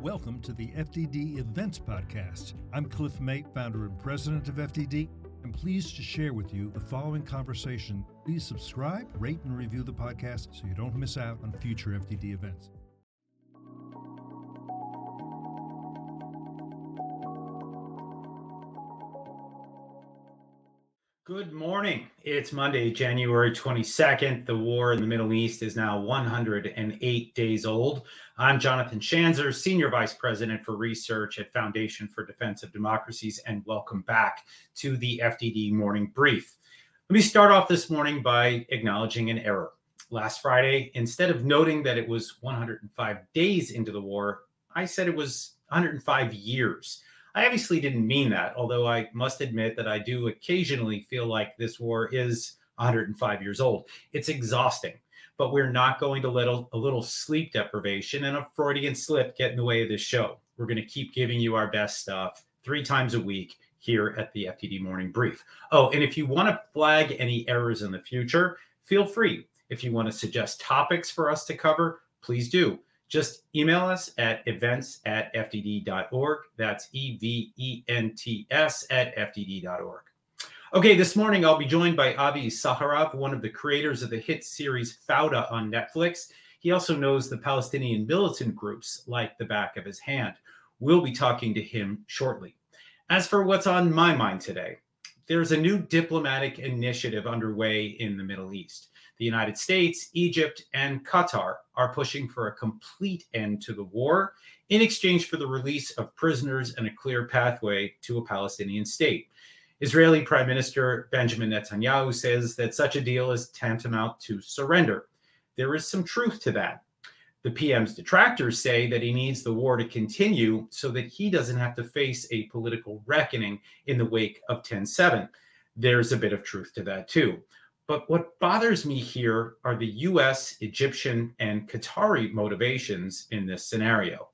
Welcome to the FDD Events Podcast. I'm Cliff Mate, founder and president of FDD. I'm pleased to share with you the following conversation. Please subscribe, rate, and review the podcast so you don't miss out on future FDD events. Good morning. It's Monday, January 22nd. The war in the Middle East is now 108 days old. I'm Jonathan Schanzer, Senior Vice President for Research at Foundation for Defense of Democracies, and welcome back to the FDD Morning Brief. Let me start off this morning by acknowledging an error. Last Friday, instead of noting that it was 105 days into the war, I said it was 105 years. I obviously didn't mean that, although I must admit that I do occasionally feel like this war is 105 years old. It's exhausting, but we're not going to let a little sleep deprivation and a Freudian slip get in the way of this show. We're going to keep giving you our best stuff 3 times a week here at the FDD Morning Brief. Oh, and if you want to flag any errors in the future, feel free. If you want to suggest topics for us to cover, please do. Just email us at events@fdd.org. That's events@fdd.org. Okay, this morning I'll be joined by Avi Issacharoff, one of the creators of the hit series FAUDA on Netflix. He also knows the Palestinian militant groups like the back of his hand. We'll be talking to him shortly. As for what's on my mind today, there's a new diplomatic initiative underway in the Middle East. The United States, Egypt, and Qatar are pushing for a complete end to the war in exchange for the release of prisoners and a clear pathway to a Palestinian state. Israeli Prime Minister Benjamin Netanyahu says that such a deal is tantamount to surrender. There is some truth to that. The PM's detractors say that he needs the war to continue so that he doesn't have to face a political reckoning in the wake of 10/7. There's a bit of truth to that, too. But what bothers me here are the U.S., Egyptian, and Qatari motivations in this scenario.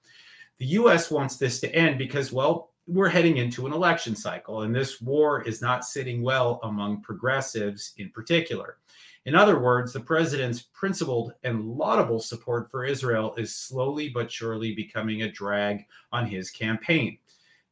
The U.S. wants this to end because, well, we're heading into an election cycle, and this war is not sitting well among progressives in particular. In other words, the president's principled and laudable support for Israel is slowly but surely becoming a drag on his campaign.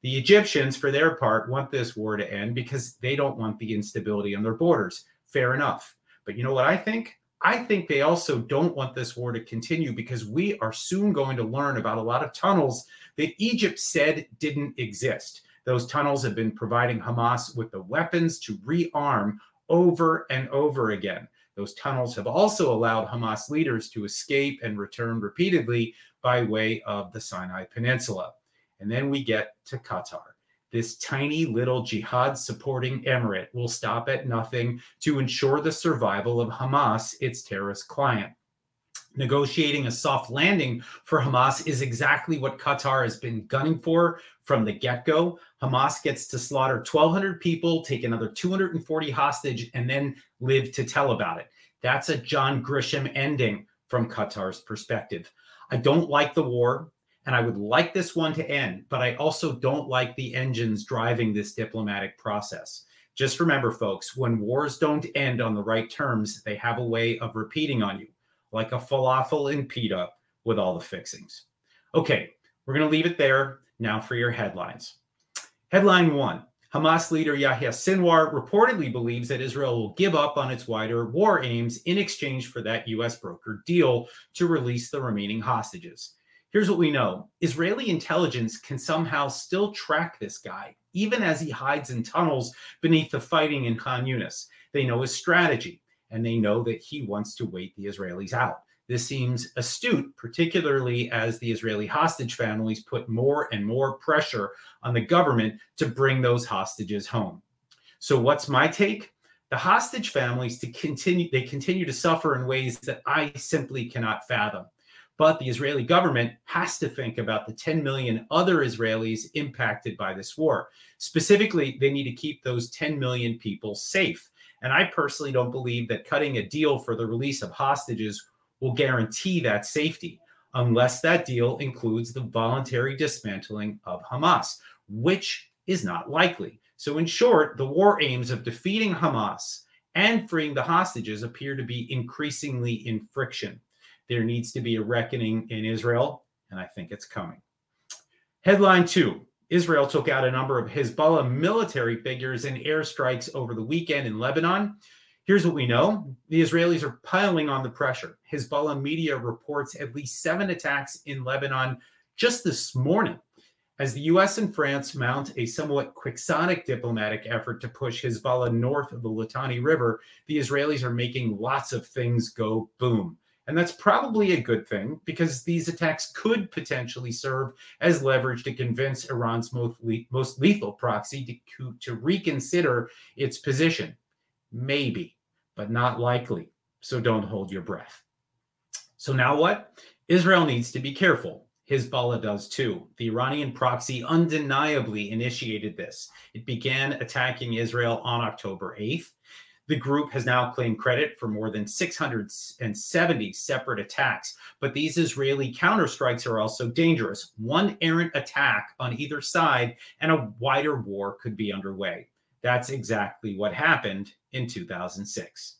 The Egyptians, for their part, want this war to end because they don't want the instability on their borders. Fair enough. But you know what I think? I think they also don't want this war to continue because we are soon going to learn about a lot of tunnels that Egypt said didn't exist. Those tunnels have been providing Hamas with the weapons to rearm over and over again. Those tunnels have also allowed Hamas leaders to escape and return repeatedly by way of the Sinai Peninsula. And then we get to Qatar. This tiny little jihad-supporting emirate will stop at nothing to ensure the survival of Hamas, its terrorist client. Negotiating a soft landing for Hamas is exactly what Qatar has been gunning for from the get-go. Hamas gets to slaughter 1,200 people, take another 240 hostage, and then live to tell about it. That's a John Grisham ending from Qatar's perspective. I don't like the war, and I would like this one to end, but I also don't like the engines driving this diplomatic process. Just remember, folks, when wars don't end on the right terms, they have a way of repeating on you, like a falafel in pita with all the fixings. Okay, we're going to leave it there. Now for your headlines. Headline 1. Hamas leader Yahya Sinwar reportedly believes that Israel will give up on its wider war aims in exchange for that U.S. brokered deal to release the remaining hostages. Here's what we know. Israeli intelligence can somehow still track this guy, even as he hides in tunnels beneath the fighting in Khan Yunis. They know his strategy, and they know that he wants to wait the Israelis out. This seems astute, particularly as the Israeli hostage families put more and more pressure on the government to bring those hostages home. So what's my take? The hostage families continue to suffer in ways that I simply cannot fathom. But the Israeli government has to think about the 10 million other Israelis impacted by this war. Specifically, they need to keep those 10 million people safe. And I personally don't believe that cutting a deal for the release of hostages will guarantee that safety, unless that deal includes the voluntary dismantling of Hamas, which is not likely. So in short, the war aims of defeating Hamas and freeing the hostages appear to be increasingly in friction. There needs to be a reckoning in Israel, and I think it's coming. Headline 2. Israel took out a number of Hezbollah military figures in airstrikes over the weekend in Lebanon. Here's what we know. The Israelis are piling on the pressure. Hezbollah media reports at least 7 attacks in Lebanon just this morning, as the U.S. and France mount a somewhat quixotic diplomatic effort to push Hezbollah north of the Litani River. The Israelis are making lots of things go boom. And that's probably a good thing, because these attacks could potentially serve as leverage to convince Iran's most lethal proxy to reconsider its position. Maybe, but not likely. So don't hold your breath. So now what? Israel needs to be careful. Hezbollah does too. The Iranian proxy undeniably initiated this. It began attacking Israel on October 8th. The group has now claimed credit for more than 670 separate attacks, but these Israeli counterstrikes are also dangerous. One errant attack on either side and a wider war could be underway. That's exactly what happened in 2006.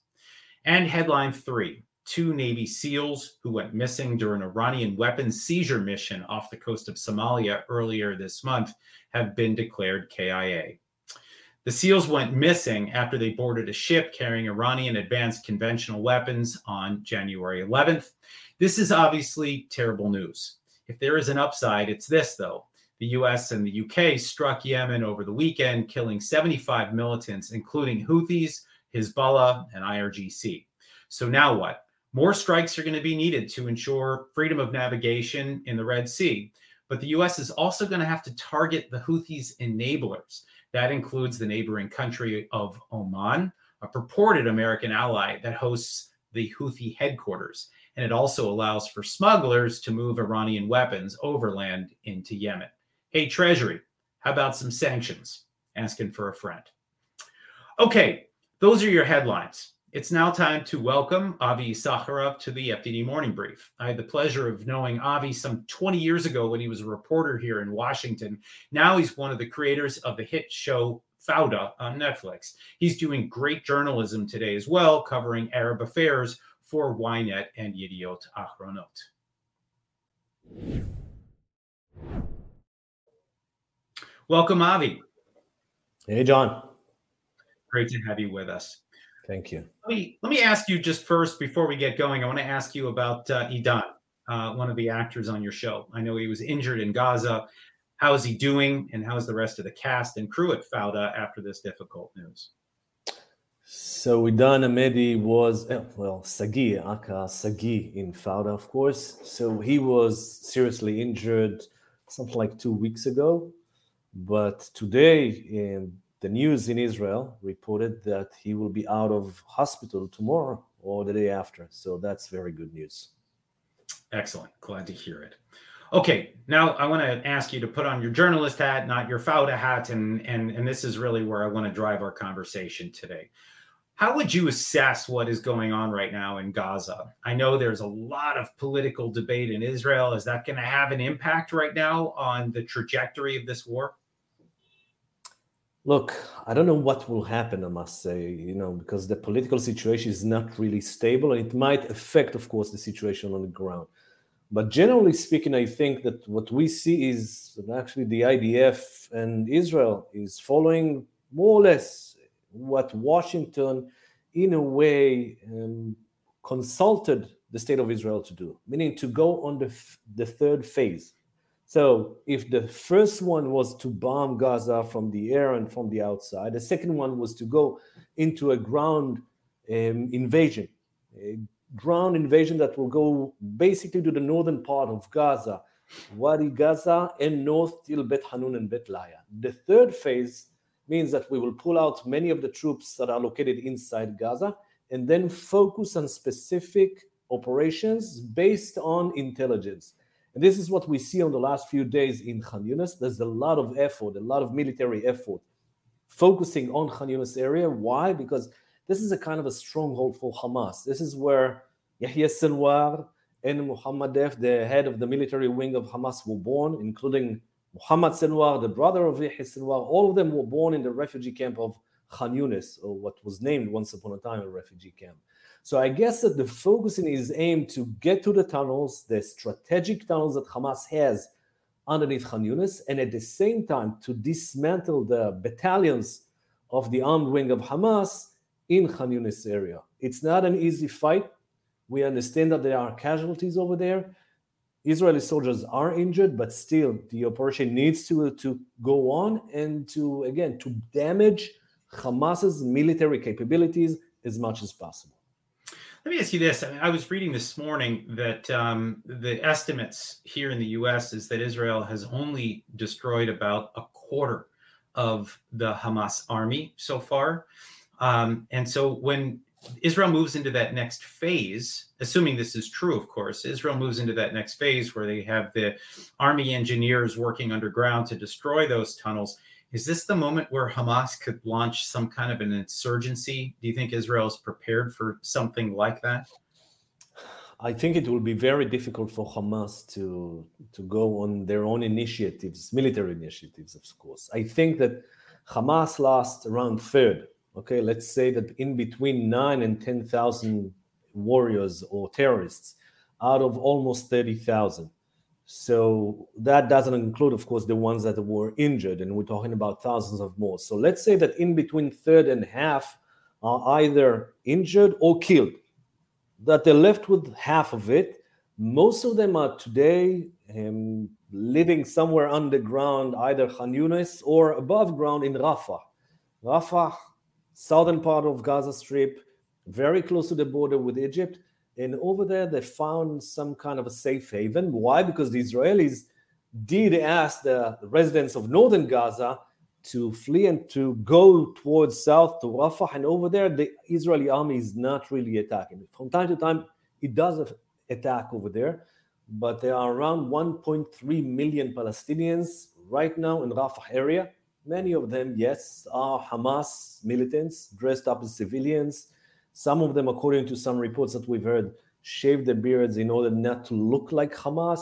And headline 3. 2 Navy SEALs who went missing during an Iranian weapons seizure mission off the coast of Somalia earlier this month have been declared KIA. The SEALs went missing after they boarded a ship carrying Iranian advanced conventional weapons on January 11th. This is obviously terrible news. If there is an upside, it's this, though. The U.S. and the U.K. struck Yemen over the weekend, killing 75 militants, including Houthis, Hezbollah, and IRGC. So now what? More strikes are going to be needed to ensure freedom of navigation in the Red Sea. But the U.S. is also going to have to target the Houthis' enablers. That includes the neighboring country of Oman, a purported American ally that hosts the Houthi headquarters. And it also allows for smugglers to move Iranian weapons overland into Yemen. Hey, Treasury, how about some sanctions? Asking for a friend. Okay, those are your headlines. It's now time to welcome Avi Issacharoff to the FDD Morning Brief. I had the pleasure of knowing Avi some 20 years ago when he was a reporter here in Washington. Now he's one of the creators of the hit show FAUDA on Netflix. He's doing great journalism today as well, covering Arab affairs for Ynet and Yediot Ahronot. Welcome, Avi. Hey, John. Great to have you with us. Thank you. Let me ask you just first, before we get going, I want to ask you about Idan, one of the actors on your show. I know he was injured in Gaza. How is he doing? And how is the rest of the cast and crew at FAUDA after this difficult news? So Idan Amedi was, Sagi, aka Sagi in FAUDA, of course. So he was seriously injured something like 2 weeks ago. But today, the news in Israel reported that he will be out of hospital tomorrow or the day after. So that's very good news. Excellent. Glad to hear it. Okay. Now I want to ask you to put on your journalist hat, not your FAUDA hat. And this is really where I want to drive our conversation today. How would you assess what is going on right now in Gaza? I know there's a lot of political debate in Israel. Is that going to have an impact right now on the trajectory of this war? Look, I don't know what will happen, I must say, because the political situation is not really stable, and it might affect, of course, the situation on the ground. But generally speaking, I think that what we see is actually the IDF and Israel is following more or less what Washington, in a way, consulted the state of Israel to do, meaning to go on the third phase. So if the first one was to bomb Gaza from the air and from the outside, the second one was to go into a ground invasion that will go basically to the northern part of Gaza, Wadi Gaza, and north till Beit Hanoun and Beit Lahiya. The third phase means that we will pull out many of the troops that are located inside Gaza and then focus on specific operations based on intelligence. And this is what we see on the last few days in Khan Yunis. There's a lot of effort, a lot of military effort focusing on Khan Yunis area. Why? Because this is a kind of a stronghold for Hamas. This is where Yahya Sinwar and Muhammad F., the head of the military wing of Hamas, were born, including Muhammad Sinwar, the brother of Yahya Sinwar. All of them were born in the refugee camp of Khan Yunis, or what was named once upon a time a refugee camp. So I guess that the focusing is aimed to get to the tunnels, the strategic tunnels that Hamas has underneath Khan Yunis, and at the same time to dismantle the battalions of the armed wing of Hamas in Khan Yunis area. It's not an easy fight. We understand that there are casualties over there. Israeli soldiers are injured, but still the operation needs to go on and to, again, to damage Hamas's military capabilities as much as possible. Let me ask you this. I was reading this morning that the estimates here in the U.S. is that Israel has only destroyed about a quarter of the Hamas army so far. And so when Israel moves into that next phase, assuming this is true, of course, Israel moves into that next phase where they have the army engineers working underground to destroy those tunnels. Is this the moment where Hamas could launch some kind of an insurgency? Do you think Israel is prepared for something like that? I think it will be very difficult for Hamas to go on their own initiatives, military initiatives, of course. I think that Hamas lost around a third. Okay, let's say that in between 9,000 and 10,000 warriors or terrorists out of almost 30,000. So that doesn't include, of course, the ones that were injured, and we're talking about thousands of more. So let's say that in between third and half are either injured or killed, that they're left with half of it. Most of them are today living somewhere underground, either Khan Yunis or above ground in Rafah. Rafah, southern part of Gaza Strip, very close to the border with Egypt. And over there, they found some kind of a safe haven. Why? Because the Israelis did ask the residents of northern Gaza to flee and to go towards south to Rafah. And over there, the Israeli army is not really attacking. From time to time, it does attack over there. But there are around 1.3 million Palestinians right now in Rafah area. Many of them, yes, are Hamas militants dressed up as civilians. Some of them, according to some reports that we've heard, shave their beards in order not to look like Hamas.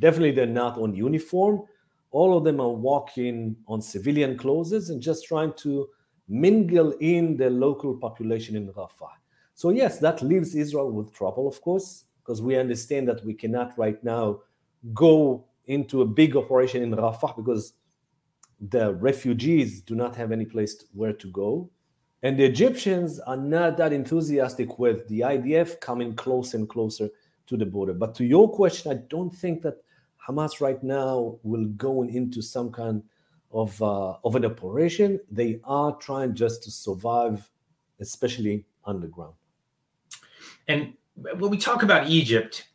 Definitely they're not on uniform. All of them are walking on civilian clothes and just trying to mingle in the local population in Rafah. So yes, that leaves Israel with trouble, of course, because we understand that we cannot right now go into a big operation in Rafah because the refugees do not have any place where to go. And the Egyptians are not that enthusiastic with the IDF coming closer and closer to the border. But to your question, I don't think that Hamas right now will go into some kind of an operation. They are trying just to survive, especially underground. And when we talk about Egypt,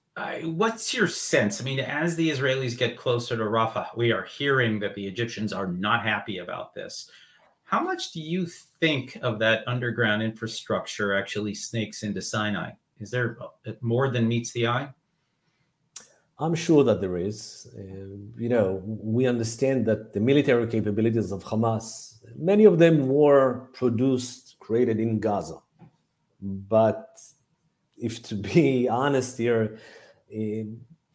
what's your sense? I mean, as the Israelis get closer to Rafah, we are hearing that the Egyptians are not happy about this. How much do you think of that underground infrastructure actually snakes into Sinai? Is there more than meets the eye? I'm sure that there is. You know, we understand that the military capabilities of Hamas, many of them were produced, created in Gaza. But if to be honest here,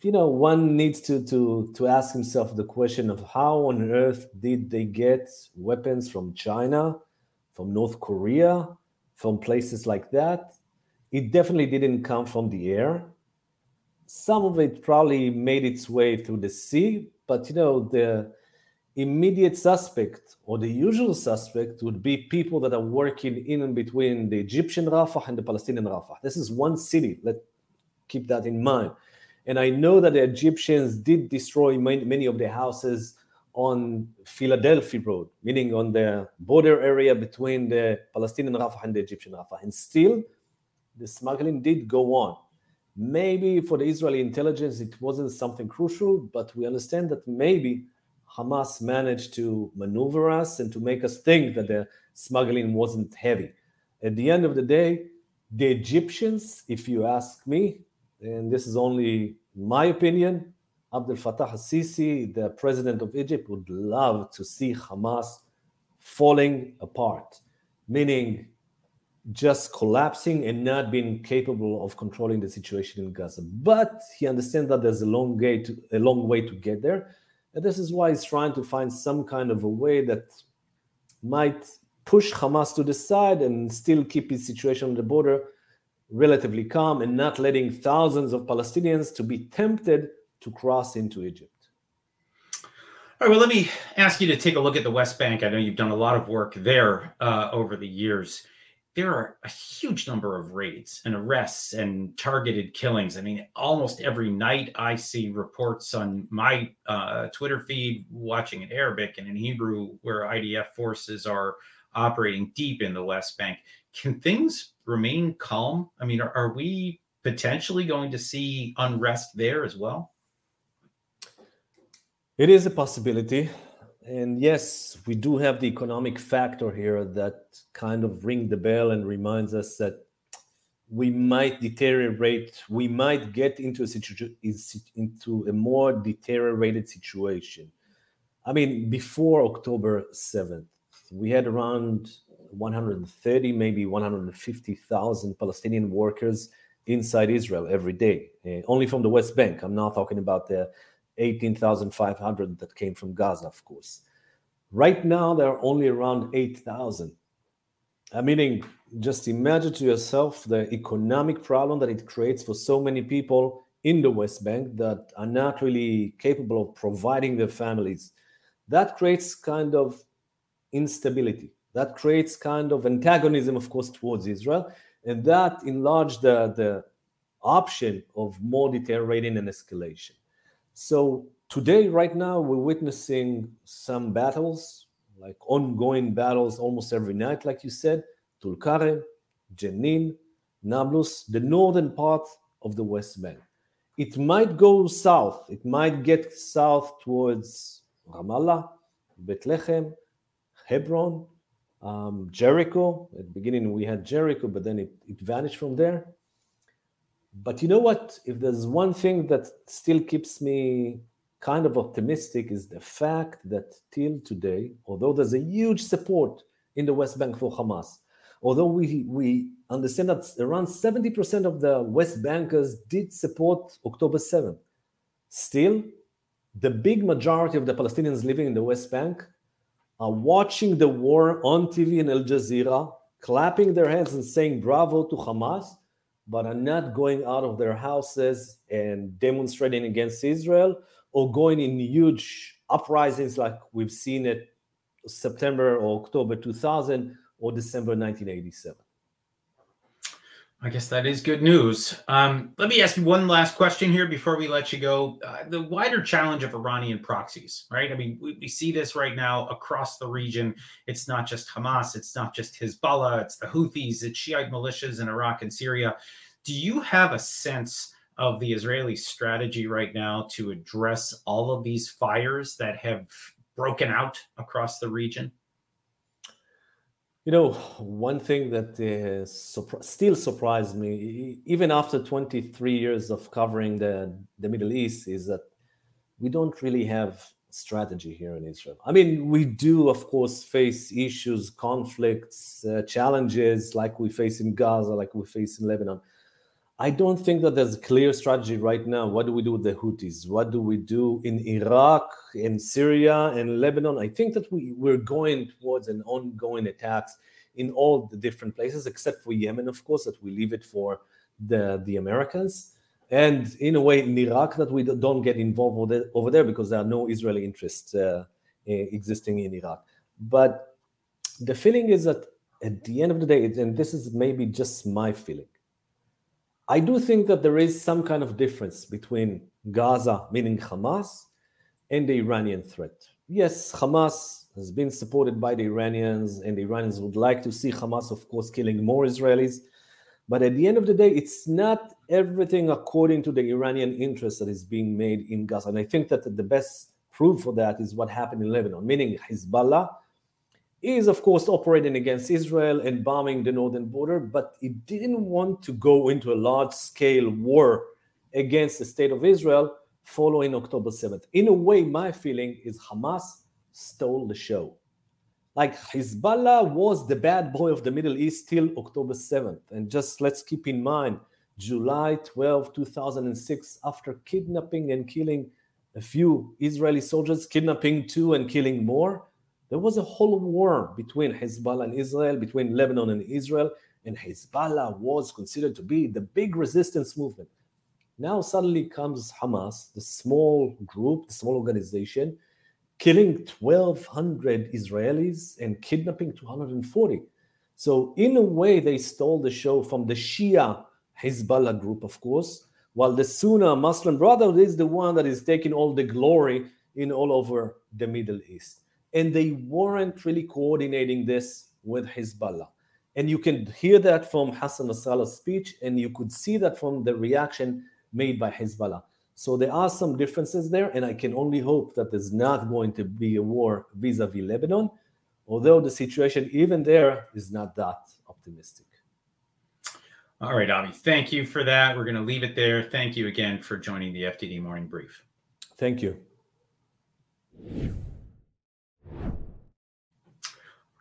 you know, one needs to ask himself the question of how on earth did they get weapons from China, from North Korea, from places like that? It definitely didn't come from the air. Some of it probably made its way through the sea, but, you know, the immediate suspect or the usual suspect would be people that are working in and between the Egyptian Rafah and the Palestinian Rafah. This is one city. Let's keep that in mind. And I know that the Egyptians did destroy many of the houses on Philadelphia Road, meaning on the border area between the Palestinian Rafah and the Egyptian Rafah. And still, the smuggling did go on. Maybe for the Israeli intelligence, it wasn't something crucial, but we understand that maybe Hamas managed to maneuver us and to make us think that the smuggling wasn't heavy. At the end of the day, the Egyptians, if you ask me, and this is only my opinion, Abdel Fattah Sisi, the president of Egypt, would love to see Hamas falling apart, meaning just collapsing and not being capable of controlling the situation in Gaza. But he understands that there's a long way to get there. And this is why he's trying to find some kind of a way that might push Hamas to the side and still keep his situation on the border relatively calm and not letting thousands of Palestinians to be tempted to cross into Egypt. All right, well, let me ask you to take a look at the West Bank. I know you've done a lot of work there over the years. There are a huge number of raids and arrests and targeted killings. I mean, almost every night I see reports on my Twitter feed, watching in Arabic and in Hebrew, where IDF forces are operating deep in the West Bank. Can things remain calm? I mean, are we potentially going to see unrest there as well? It is a possibility. And yes, we do have the economic factor here that kind of rings the bell and reminds us that we might deteriorate, we might get into a more deteriorated situation. I mean, before October 7th, we had around 130, maybe 150,000 Palestinian workers inside Israel every day, only from the West Bank. I'm not talking about the 18,500 that came from Gaza, of course. Right now, there are only around 8,000. Meaning, just imagine to yourself the economic problem that it creates for so many people in the West Bank that are not really capable of providing their families. That creates kind of instability. That creates kind of antagonism, of course, towards Israel. And that enlarges the option of more deteriorating and escalation. So today, right now, we're witnessing some battles, like ongoing battles almost every night, like you said, Tulkarem, Jenin, Nablus, the northern part of the West Bank. It might go south. It might get south towards Ramallah, Bethlehem, Hebron, Jericho. At the beginning, we had Jericho, but then it vanished from there. But you know what? If there's one thing that still keeps me kind of optimistic is the fact that till today, although there's a huge support in the West Bank for Hamas, although we understand that around 70% of the West Bankers did support October 7th, still, the big majority of the Palestinians living in the West Bank are watching the war on TV and Al Jazeera, clapping their hands and saying bravo to Hamas, but are not going out of their houses and demonstrating against Israel or going in huge uprisings like we've seen at September or October 2000 or December 1987. I guess that is good news. Let me ask you one last question here before we let you go. The wider challenge of Iranian proxies, right? I mean, we see this right now across the region. It's not just Hamas. It's not just Hezbollah. It's the Houthis. It's Shiite militias in Iraq and Syria. Do you have a sense of the Israeli strategy right now to address all of these fires that have broken out across the region? You know, one thing that still surprised me, even after 23 years of covering the Middle East, is that we don't really have strategy here in Israel. I mean, we do, of course, face issues, conflicts, challenges like we face in Gaza, like we face in Lebanon. I don't think that there's a clear strategy right now. What do we do with the Houthis? What do we do in Iraq, in Syria, and Lebanon? I think that we're going towards an ongoing attacks in all the different places, except for Yemen, of course, that we leave it for the Americans. And in a way, in Iraq, that we don't get involved over there because there are no Israeli interests existing in Iraq. But the feeling is that at the end of the day, and this is maybe just my feeling, I do think that there is some kind of difference between Gaza, meaning Hamas, and the Iranian threat. Yes, Hamas has been supported by the Iranians, and the Iranians would like to see Hamas, of course, killing more Israelis. But at the end of the day, it's not everything according to the Iranian interest that is being made in Gaza. And I think that the best proof for that is what happened in Lebanon, meaning Hezbollah is, of course, operating against Israel and bombing the northern border, but it didn't want to go into a large-scale war against the state of Israel following October 7th. In a way, my feeling is Hamas stole the show. Like Hezbollah was the bad boy of the Middle East till October 7th. And just let's keep in mind, July 12, 2006, after kidnapping and killing a few Israeli soldiers, kidnapping two and killing more, there was a whole war between Hezbollah and Israel, between Lebanon and Israel, and Hezbollah was considered to be the big resistance movement. Now suddenly comes Hamas, the small group, the small organization, killing 1,200 Israelis and kidnapping 240. So in a way, they stole the show from the Shia Hezbollah group, of course, while the Sunni Muslim Brotherhood is the one that is taking all the glory in all over the Middle East. And they weren't really coordinating this with Hezbollah. And you can hear that from Hassan Nasrallah's speech, and you could see that from the reaction made by Hezbollah. So there are some differences there, and I can only hope that there's not going to be a war vis-a-vis Lebanon, although the situation even there is not that optimistic. All right, Avi, thank you for that. We're going to leave it there. Thank you again for joining the FDD Morning Brief. Thank you.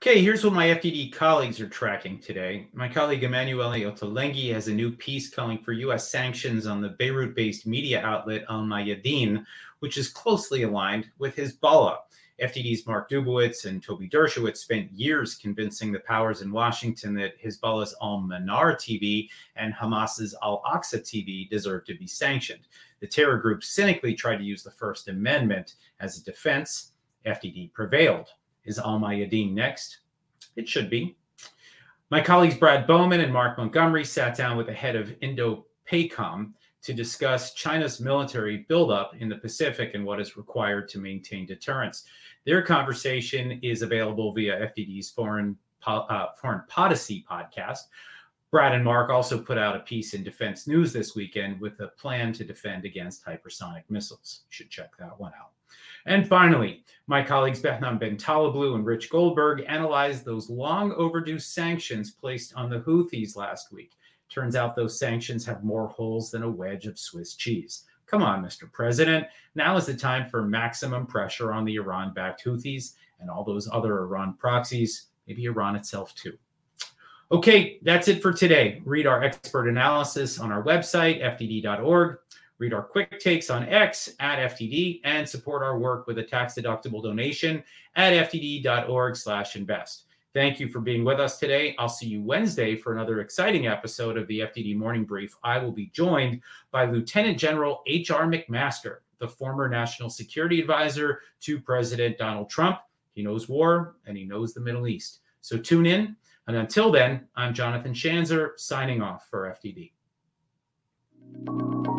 Okay, here's what my FDD colleagues are tracking today. My colleague Emanuele Otolenghi has a new piece calling for U.S. sanctions on the Beirut-based media outlet Al-Mayadeen, which is closely aligned with Hezbollah. FDD's Mark Dubowitz and Toby Dershowitz spent years convincing the powers in Washington that Hezbollah's Al-Manar TV and Hamas's Al-Aqsa TV deserve to be sanctioned. The terror group cynically tried to use the First Amendment as a defense. FDD prevailed. Is Al-Mayadeen next? It should be. My colleagues Brad Bowman and Mark Montgomery sat down with the head of Indo-PACOM to discuss China's military buildup in the Pacific and what is required to maintain deterrence. Their conversation is available via FDD's Foreign Policy podcast. Brad and Mark also put out a piece in Defense News this weekend with a plan to defend against hypersonic missiles. You should check that one out. And finally, my colleagues Behnam Ben Taliblu and Rich Goldberg analyzed those long overdue sanctions placed on the Houthis last week. Turns out those sanctions have more holes than a wedge of Swiss cheese. Come on, Mr. President. Now is the time for maximum pressure on the Iran-backed Houthis and all those other Iran proxies, maybe Iran itself too. Okay, that's it for today. Read our expert analysis on our website, fdd.org. Read our quick takes on X at FDD and support our work with a tax-deductible donation at fdd.org/invest. Thank you for being with us today. I'll see you Wednesday for another exciting episode of the FDD Morning Brief. I will be joined by Lieutenant General H.R. McMaster, the former National Security Advisor to President Donald Trump. He knows war and he knows the Middle East. So tune in. And until then, I'm Jonathan Schanzer signing off for FDD.